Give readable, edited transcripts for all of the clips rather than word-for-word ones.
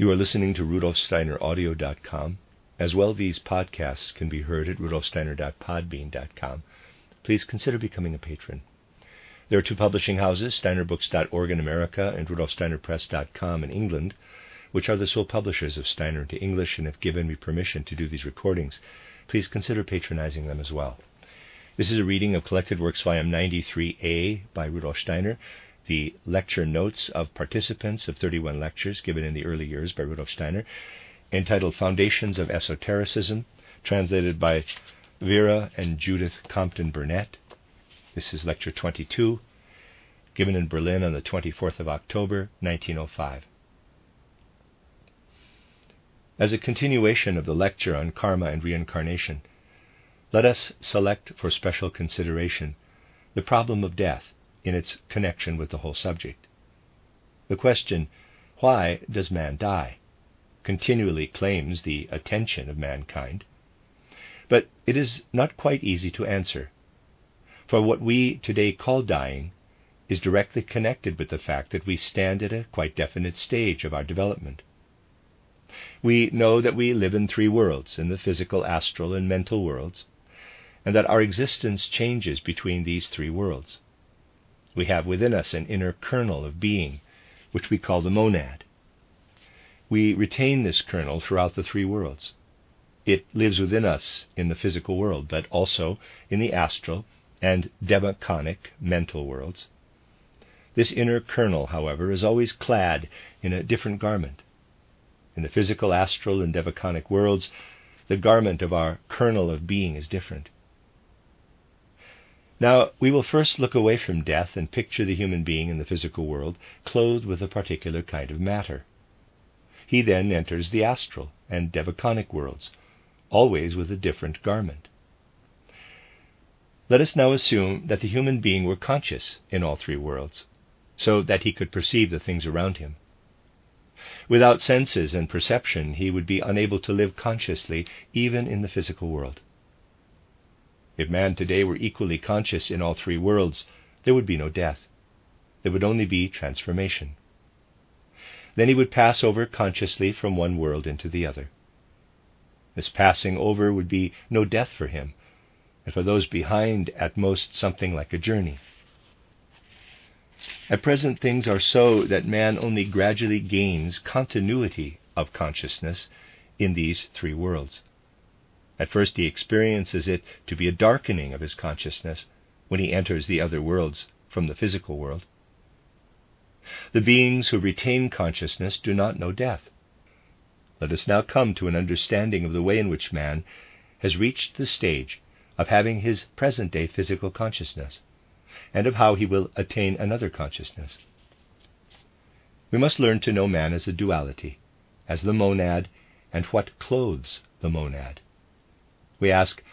You are listening to RudolfSteinerAudio.com. As well, these podcasts can be heard at RudolfSteiner.podbean.com. Please consider becoming a patron. There are two publishing houses, SteinerBooks.org in America and RudolfSteinerPress.com in England, which are the sole publishers of Steiner into English and have given me permission to do these recordings. Please consider patronizing them as well. This is a reading of Collected Works Volume 93A by Rudolf Steiner, the lecture notes of participants of 31 lectures given in the early years by Rudolf Steiner, entitled Foundations of Esotericism, translated by Vera and Judith Compton Burnett. This is Lecture 22, given in Berlin on the 24th of October, 1905. As a continuation of the lecture on karma and reincarnation, let us select for special consideration the problem of death in its connection with the whole subject. The question, why does man die, continually claims the attention of mankind, but it is not quite easy to answer, for what we today call dying is directly connected with the fact that we stand at a quite definite stage of our development. We know that we live in three worlds, in the physical, astral, and mental worlds, and that our existence changes between these three worlds. We have within us an inner kernel of being, which we call the monad. We retain this kernel throughout the three worlds. It lives within us in the physical world, but also in the astral and devakanic mental worlds. This inner kernel, however, is always clad in a different garment. In the physical, astral, and devakanic worlds, the garment of our kernel of being is different. Now, we will first look away from death and picture the human being in the physical world clothed with a particular kind of matter. He then enters the astral and devakanic worlds, always with a different garment. Let us now assume that the human being were conscious in all three worlds, so that he could perceive the things around him. Without senses and perception, he would be unable to live consciously even in the physical world. If man today were equally conscious in all three worlds, there would be no death. There would only be transformation. Then he would pass over consciously from one world into the other. This passing over would be no death for him, and for those behind at most something like a journey. At present, things are so that man only gradually gains continuity of consciousness in these three worlds. At first he experiences it to be a darkening of his consciousness when he enters the other worlds from the physical world. The beings who retain consciousness do not know death. Let us now come to an understanding of the way in which man has reached the stage of having his present-day physical consciousness, and of how he will attain another consciousness. We must learn to know man as a duality, as the monad, and what clothes the monad. We ask,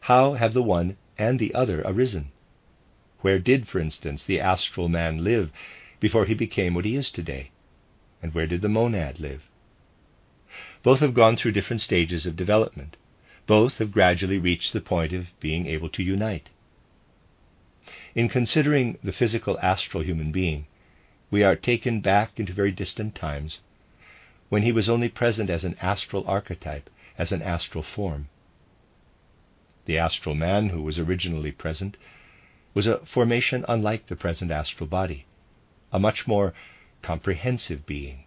how have the one and the other arisen? Where did, for instance, the astral man live before he became what he is today? And where did the monad live? Both have gone through different stages of development. Both have gradually reached the point of being able to unite. In considering the physical astral human being, we are taken back into very distant times when he was only present as an astral archetype, as an astral form. The astral man who was originally present was a formation unlike the present astral body, a much more comprehensive being.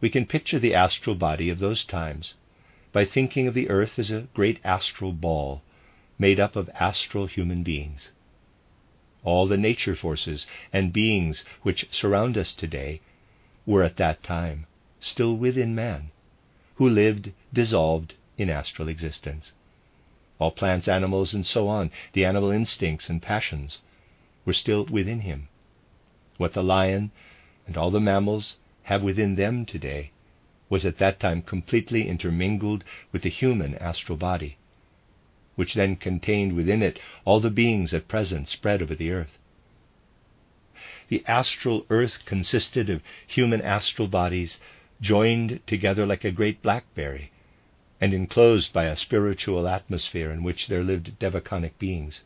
We can picture the astral body of those times by thinking of the earth as a great astral ball made up of astral human beings. All the nature forces and beings which surround us today were at that time still within man, who lived dissolved in astral existence. All plants, animals, and so on, the animal instincts and passions, were still within him. What the lion and all the mammals have within them today was at that time completely intermingled with the human astral body, which then contained within it all the beings at present spread over the earth. The astral earth consisted of human astral bodies joined together like a great blackberry, and enclosed by a spiritual atmosphere in which there lived devakanic beings.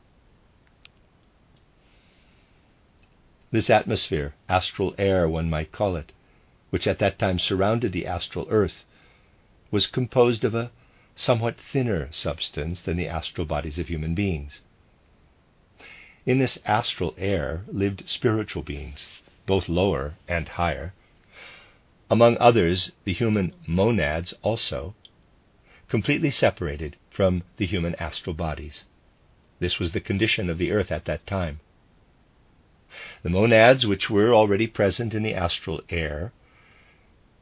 This atmosphere, astral air one might call it, which at that time surrounded the astral earth, was composed of a somewhat thinner substance than the astral bodies of human beings. In this astral air lived spiritual beings, both lower and higher, among others the human monads also, completely separated from the human astral bodies. This was the condition of the earth at that time. The monads, which were already present in the astral air,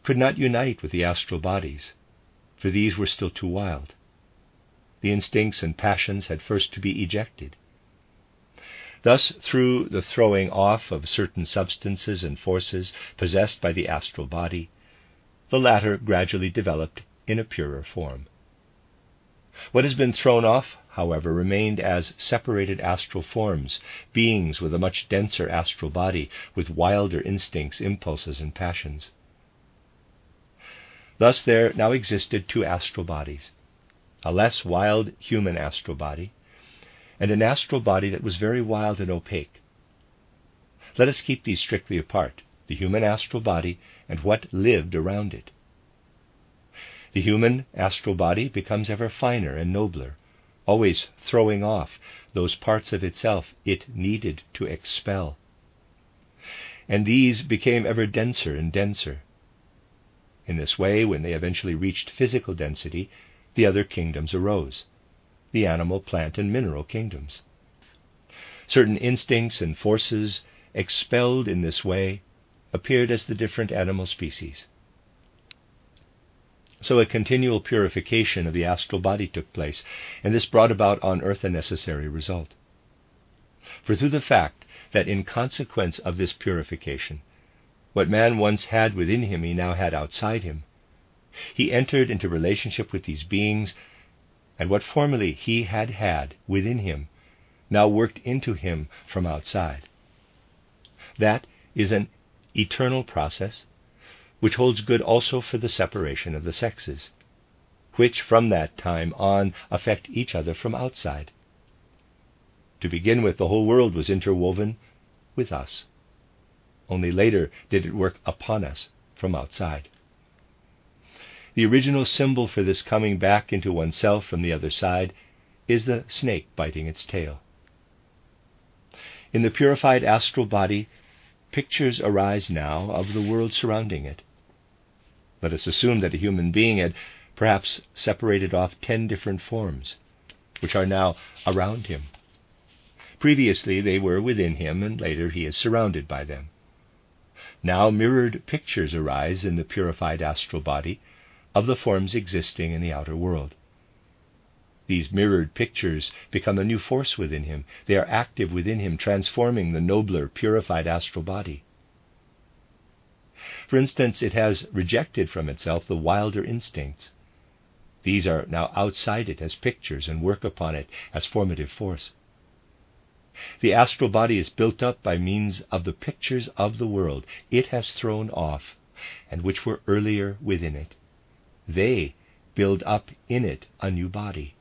could not unite with the astral bodies, for these were still too wild. The instincts and passions had first to be ejected. Thus, through the throwing off of certain substances and forces possessed by the astral body, the latter gradually developed in a purer form. What has been thrown off, however, remained as separated astral forms, beings with a much denser astral body, with wilder instincts, impulses, and passions. Thus there now existed two astral bodies, a less wild human astral body, and an astral body that was very wild and opaque. Let us keep these strictly apart, the human astral body and what lived around it. The human astral body becomes ever finer and nobler, always throwing off those parts of itself it needed to expel. And these became ever denser and denser. In this way, when they eventually reached physical density, the other kingdoms arose, the animal, plant, and mineral kingdoms. Certain instincts and forces expelled in this way appeared as the different animal species. So a continual purification of the astral body took place, and this brought about on earth a necessary result. For through the fact that in consequence of this purification, what man once had within him he now had outside him, he entered into relationship with these beings, and what formerly he had within him now worked into him from outside. That is an eternal process which holds good also for the separation of the sexes, which from that time on affect each other from outside. To begin with, the whole world was interwoven with us. Only later did it work upon us from outside. The original symbol for this coming back into oneself from the other side is the snake biting its tail. In the purified astral body, pictures arise now of the world surrounding it. Let us assume that a human being had perhaps separated off 10 different forms, which are now around him. Previously they were within him, and later he is surrounded by them. Now mirrored pictures arise in the purified astral body of the forms existing in the outer world. These mirrored pictures become a new force within him. They are active within him, transforming the nobler, purified astral body. For instance, it has rejected from itself the wilder instincts. These are now outside it as pictures and work upon it as formative force. The astral body is built up by means of the pictures of the world it has thrown off, and which were earlier within it. They build up in it a new body.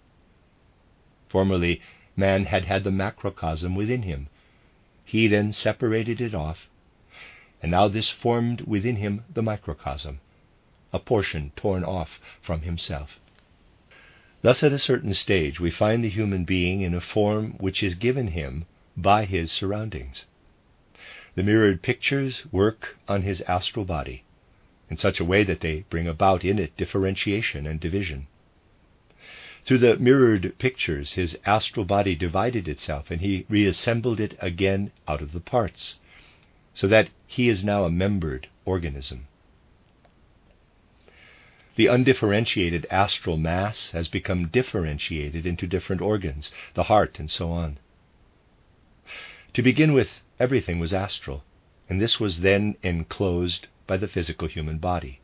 Formerly, man had the macrocosm within him. He then separated it off, and now this formed within him the microcosm, a portion torn off from himself. Thus, at a certain stage, we find the human being in a form which is given him by his surroundings. The mirrored pictures work on his astral body in such a way that they bring about in it differentiation and division. Through the mirrored pictures, his astral body divided itself, and he reassembled it again out of the parts, so that he is now a membered organism. The undifferentiated astral mass has become differentiated into different organs, the heart, and so on. To begin with, everything was astral, and this was then enclosed by the physical human body.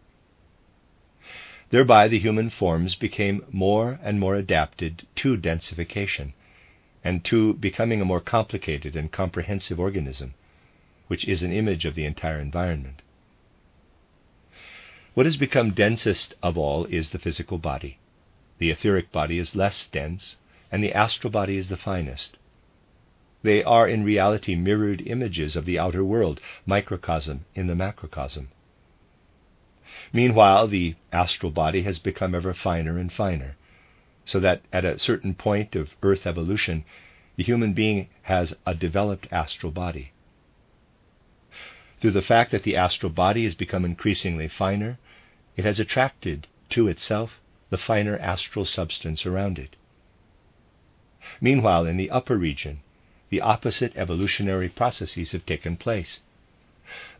Thereby the human forms became more and more adapted to densification and to becoming a more complicated and comprehensive organism, which is an image of the entire environment. What has become densest of all is the physical body. The etheric body is less dense, and the astral body is the finest. They are in reality mirrored images of the outer world, microcosm in the macrocosm. Meanwhile, the astral body has become ever finer and finer, so that at a certain point of Earth evolution, the human being has a developed astral body. Through the fact that the astral body has become increasingly finer, it has attracted to itself the finer astral substance around it. Meanwhile, in the upper region, the opposite evolutionary processes have taken place.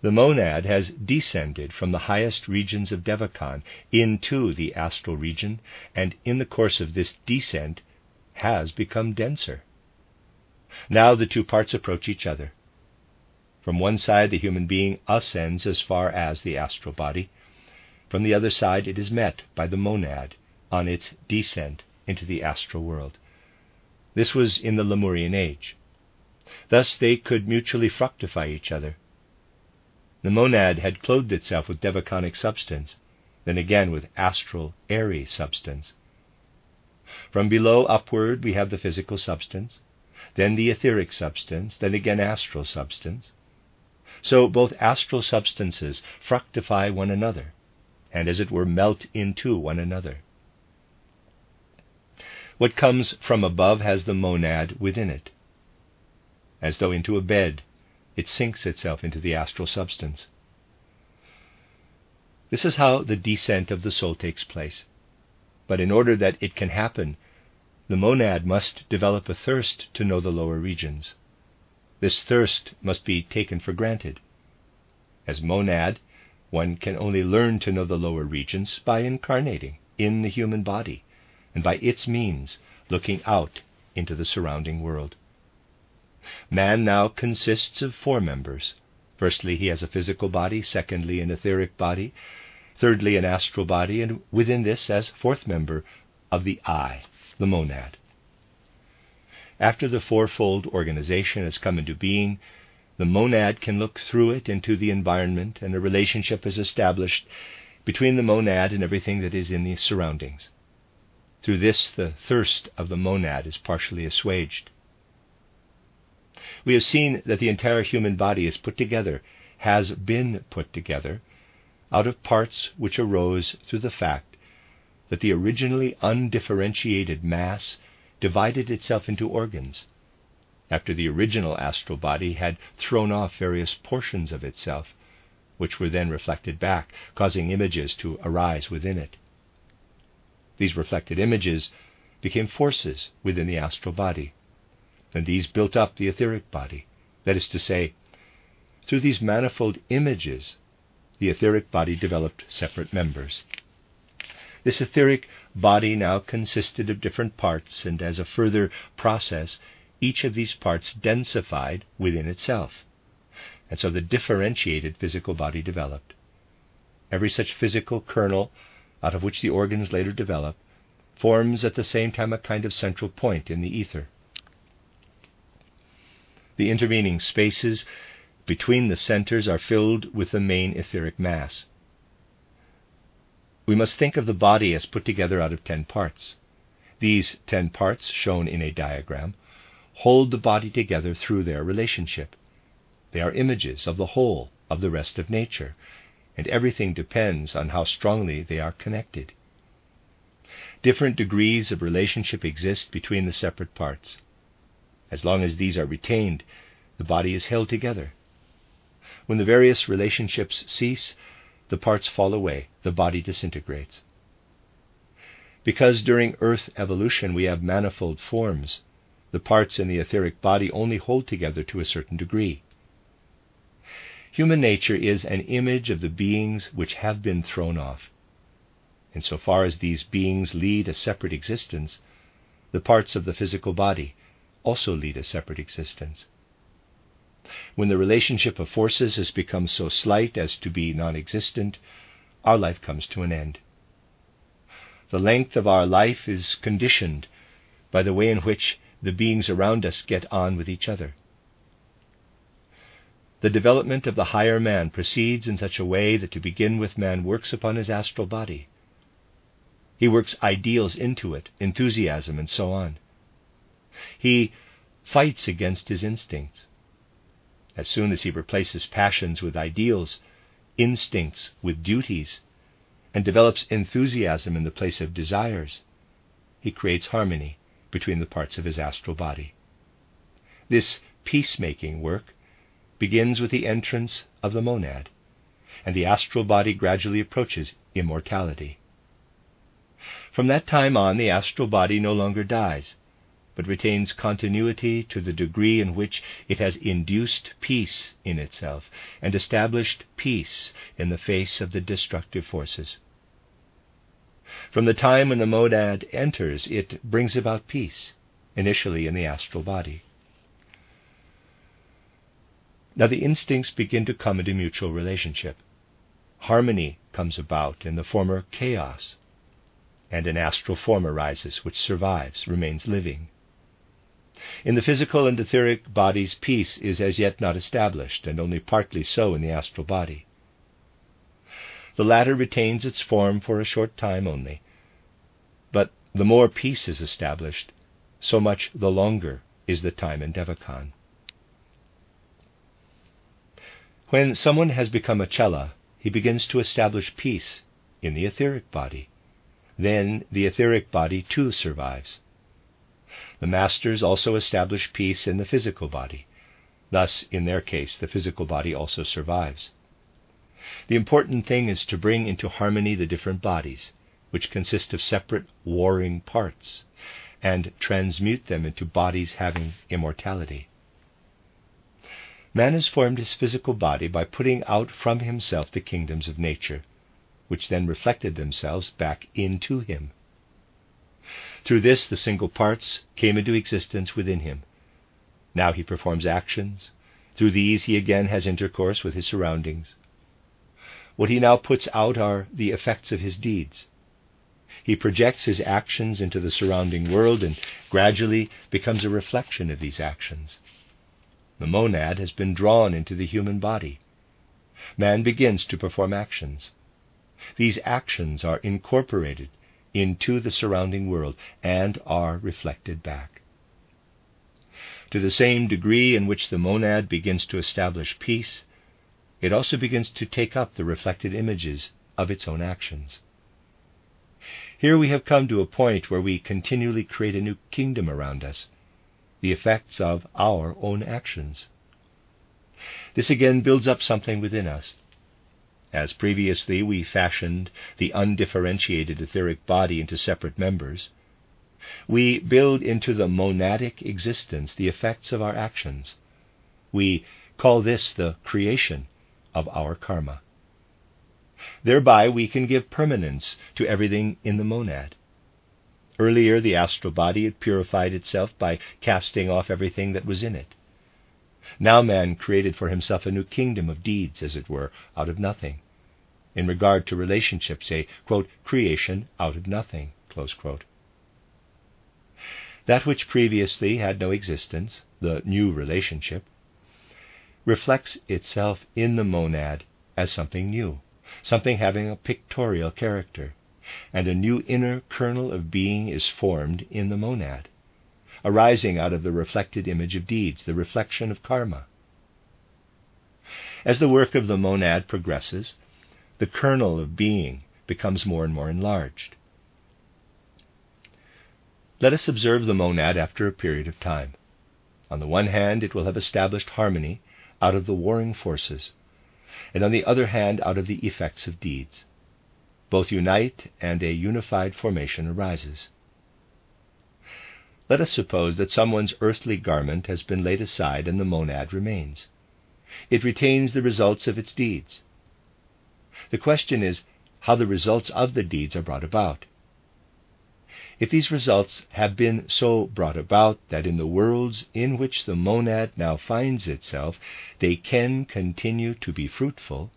The monad has descended from the highest regions of Devakan into the astral region, and in the course of this descent has become denser. Now the two parts approach each other. From one side the human being ascends as far as the astral body. From the other side it is met by the monad on its descent into the astral world. This was in the Lemurian age. Thus they could mutually fructify each other. The monad had clothed itself with devaconic substance, then again with astral, airy substance. From below upward we have the physical substance, then the etheric substance, then again astral substance. So both astral substances fructify one another, and as it were melt into one another. What comes from above has the monad within it. As though into a bed, it sinks itself into the astral substance. This is how the descent of the soul takes place. But in order that it can happen, the monad must develop a thirst to know the lower regions. This thirst must be taken for granted. As monad, one can only learn to know the lower regions by incarnating in the human body, and by its means looking out into the surrounding world. Man now consists of four members. Firstly, he has a physical body, secondly, an etheric body, thirdly, an astral body, and within this, as fourth member, of the I, the monad. After the fourfold organization has come into being, the monad can look through it into the environment, and a relationship is established between the monad and everything that is in the surroundings. Through this, the thirst of the monad is partially assuaged. We have seen that the entire human body is put together, has been put together, out of parts which arose through the fact that the originally undifferentiated mass divided itself into organs, after the original astral body had thrown off various portions of itself, which were then reflected back, causing images to arise within it. These reflected images became forces within the astral body, and these built up the etheric body. That is to say, through these manifold images, the etheric body developed separate members. This etheric body now consisted of different parts, and as a further process, each of these parts densified within itself. And so the differentiated physical body developed. Every such physical kernel, out of which the organs later develop, forms at the same time a kind of central point in the ether. The intervening spaces between the centers are filled with the main etheric mass. We must think of the body as put together out of 10 parts. These 10 parts, shown in a diagram, hold the body together through their relationship. They are images of the whole of the rest of nature, and everything depends on how strongly they are connected. Different degrees of relationship exist between the separate parts. As long as these are retained, the body is held together. When the various relationships cease, the parts fall away, the body disintegrates. Because during Earth evolution we have manifold forms, the parts in the etheric body only hold together to a certain degree. Human nature is an image of the beings which have been thrown off. And so far as these beings lead a separate existence, the parts of the physical body also lead a separate existence. When the relationship of forces has become so slight as to be non-existent, our life comes to an end. The length of our life is conditioned by the way in which the beings around us get on with each other. The development of the higher man proceeds in such a way that to begin with man works upon his astral body. He works ideals into it, enthusiasm, and so on. He fights against his instincts. As soon as he replaces passions with ideals, instincts with duties, and develops enthusiasm in the place of desires, he creates harmony between the parts of his astral body. This peacemaking work begins with the entrance of the monad, and the astral body gradually approaches immortality. From that time on, the astral body no longer dies, but retains continuity to the degree in which it has induced peace in itself and established peace in the face of the destructive forces. From the time when the monad enters, it brings about peace, initially in the astral body. Now the instincts begin to come into mutual relationship. Harmony comes about in the former chaos, and an astral form arises which survives, remains living. In the physical and etheric bodies, peace is as yet not established, and only partly so in the astral body. The latter retains its form for a short time only, but the more peace is established, so much the longer is the time in Devakan. When someone has become a Chela, he begins to establish peace in the etheric body. Then the etheric body too survives. The masters also establish peace in the physical body. Thus, in their case, the physical body also survives. The important thing is to bring into harmony the different bodies, which consist of separate warring parts, and transmute them into bodies having immortality. Man has formed his physical body by putting out from himself the kingdoms of nature, which then reflected themselves back into him. Through this, the single parts came into existence within him. Now he performs actions. Through these he again has intercourse with his surroundings. What he now puts out are the effects of his deeds. He projects his actions into the surrounding world and gradually becomes a reflection of these actions. The monad has been drawn into the human body. Man begins to perform actions. These actions are incorporated into the surrounding world and are reflected back. To the same degree in which the monad begins to establish peace, it also begins to take up the reflected images of its own actions. Here we have come to a point where we continually create a new kingdom around us, the effects of our own actions. This again builds up something within us. As previously we fashioned the undifferentiated etheric body into separate members, we build into the monadic existence the effects of our actions. We call this the creation of our karma. Thereby we can give permanence to everything in the monad. Earlier the astral body had purified itself by casting off everything that was in it. Now man created for himself a new kingdom of deeds, as it were, out of nothing. In regard to relationships, a, quote, creation out of nothing, close quote. That which previously had no existence, the new relationship, reflects itself in the monad as something new, something having a pictorial character, and a new inner kernel of being is formed in the monad, arising out of the reflected image of deeds, the reflection of karma. As the work of the monad progresses, the kernel of being becomes more and more enlarged. Let us observe the monad after a period of time. On the one hand, it will have established harmony out of the warring forces, and on the other hand out of the effects of deeds. Both unite, and a unified formation arises. Let us suppose that someone's earthly garment has been laid aside and the monad remains. It retains the results of its deeds. The question is how the results of the deeds are brought about. If these results have been so brought about that in the worlds in which the monad now finds itself they can continue to be fruitful,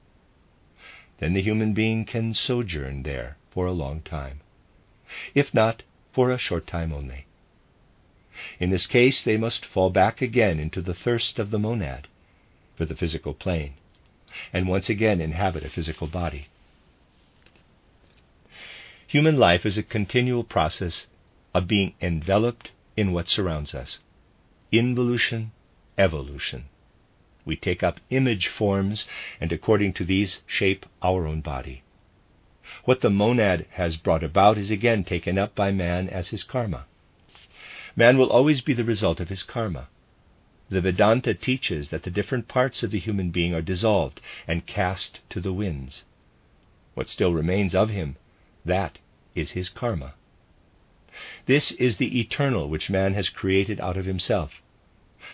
then the human being can sojourn there for a long time, if not for a short time only. In this case they must fall back again into the thirst of the monad for the physical plane, and once again inhabit a physical body. Human life is a continual process of being enveloped in what surrounds us. Involution, evolution. We take up image forms and according to these shape our own body. What the monad has brought about is again taken up by man as his karma. Man will always be the result of his karma. The Vedanta teaches that the different parts of the human being are dissolved and cast to the winds. What still remains of him, that is his karma. This is the eternal which man has created out of himself,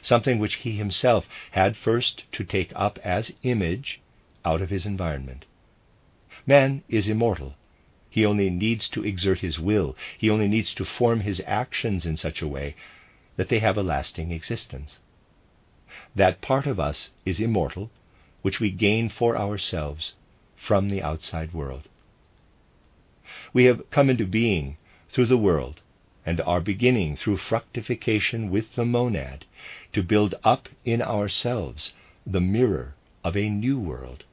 something which he himself had first to take up as image out of his environment. Man is immortal. He only needs to exert his will. He only needs to form his actions in such a way that they have a lasting existence. That part of us is immortal, which we gain for ourselves from the outside world. We have come into being through the world and are beginning through fructification with the monad to build up in ourselves the mirror of a new world.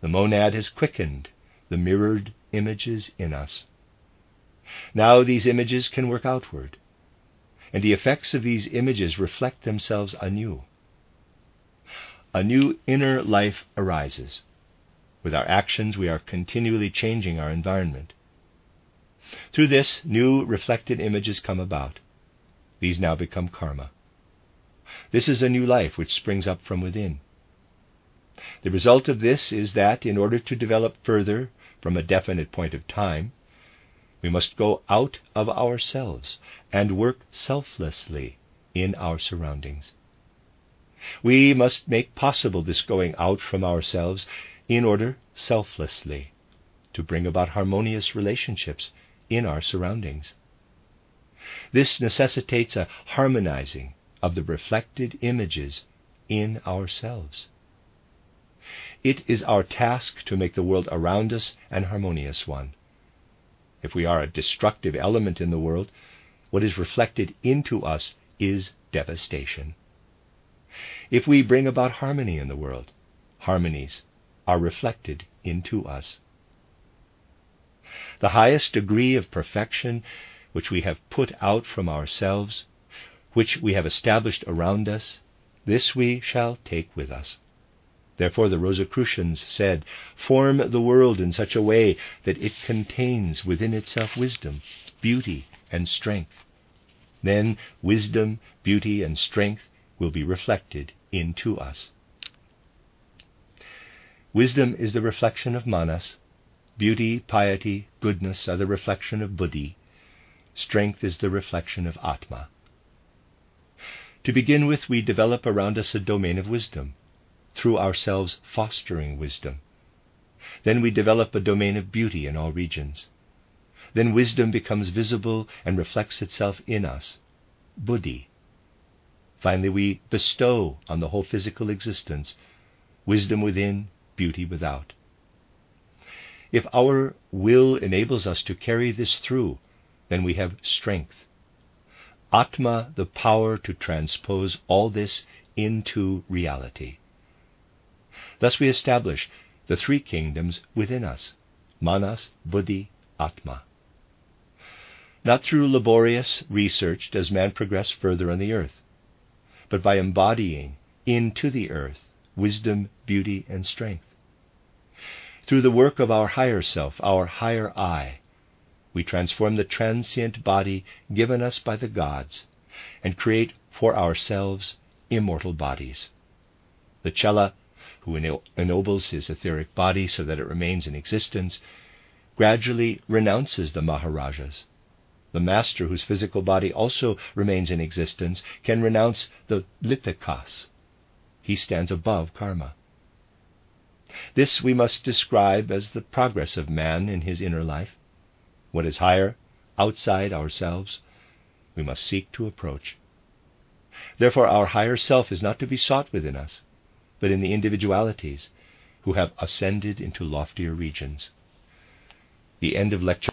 The monad has quickened the mirrored images in us. Now these images can work outward, and the effects of these images reflect themselves anew. A new inner life arises. With our actions, we are continually changing our environment. Through this, new reflected images come about. These now become karma. This is a new life which springs up from within. The result of this is that, in order to develop further from a definite point of time, we must go out of ourselves and work selflessly in our surroundings. We must make possible this going out from ourselves in order selflessly to bring about harmonious relationships in our surroundings. This necessitates a harmonizing of the reflected images in ourselves. It is our task to make the world around us an harmonious one. If we are a destructive element in the world, what is reflected into us is devastation. If we bring about harmony in the world, harmonies are reflected into us. The highest degree of perfection which we have put out from ourselves, which we have established around us, this we shall take with us. Therefore the Rosicrucians said, "Form the world in such a way that it contains within itself wisdom, beauty, and strength. Then wisdom, beauty, and strength will be reflected into us." Wisdom is the reflection of manas. Beauty, piety, goodness are the reflection of buddhi. Strength is the reflection of atma. To begin with, we develop around us a domain of wisdom, through ourselves fostering wisdom. Then we develop a domain of beauty in all regions. Then wisdom becomes visible and reflects itself in us, buddhi. Finally, we bestow on the whole physical existence wisdom within, beauty without. If our will enables us to carry this through, then we have strength. Atma, the power to transpose all this into reality. Thus we establish the three kingdoms within us, manas, buddhi, atma. Not through laborious research does man progress further on the earth, but by embodying into the earth wisdom, beauty, and strength. Through the work of our higher self, our higher I, we transform the transient body given us by the gods and create for ourselves immortal bodies. The Chela, who ennobles his etheric body so that it remains in existence, gradually renounces the maharajas. The master, whose physical body also remains in existence, can renounce the Lipikas. He stands above karma. This we must describe as the progress of man in his inner life. What is higher, outside ourselves, we must seek to approach. Therefore our higher self is not to be sought within us, but in the individualities who have ascended into loftier regions. The end of lecture.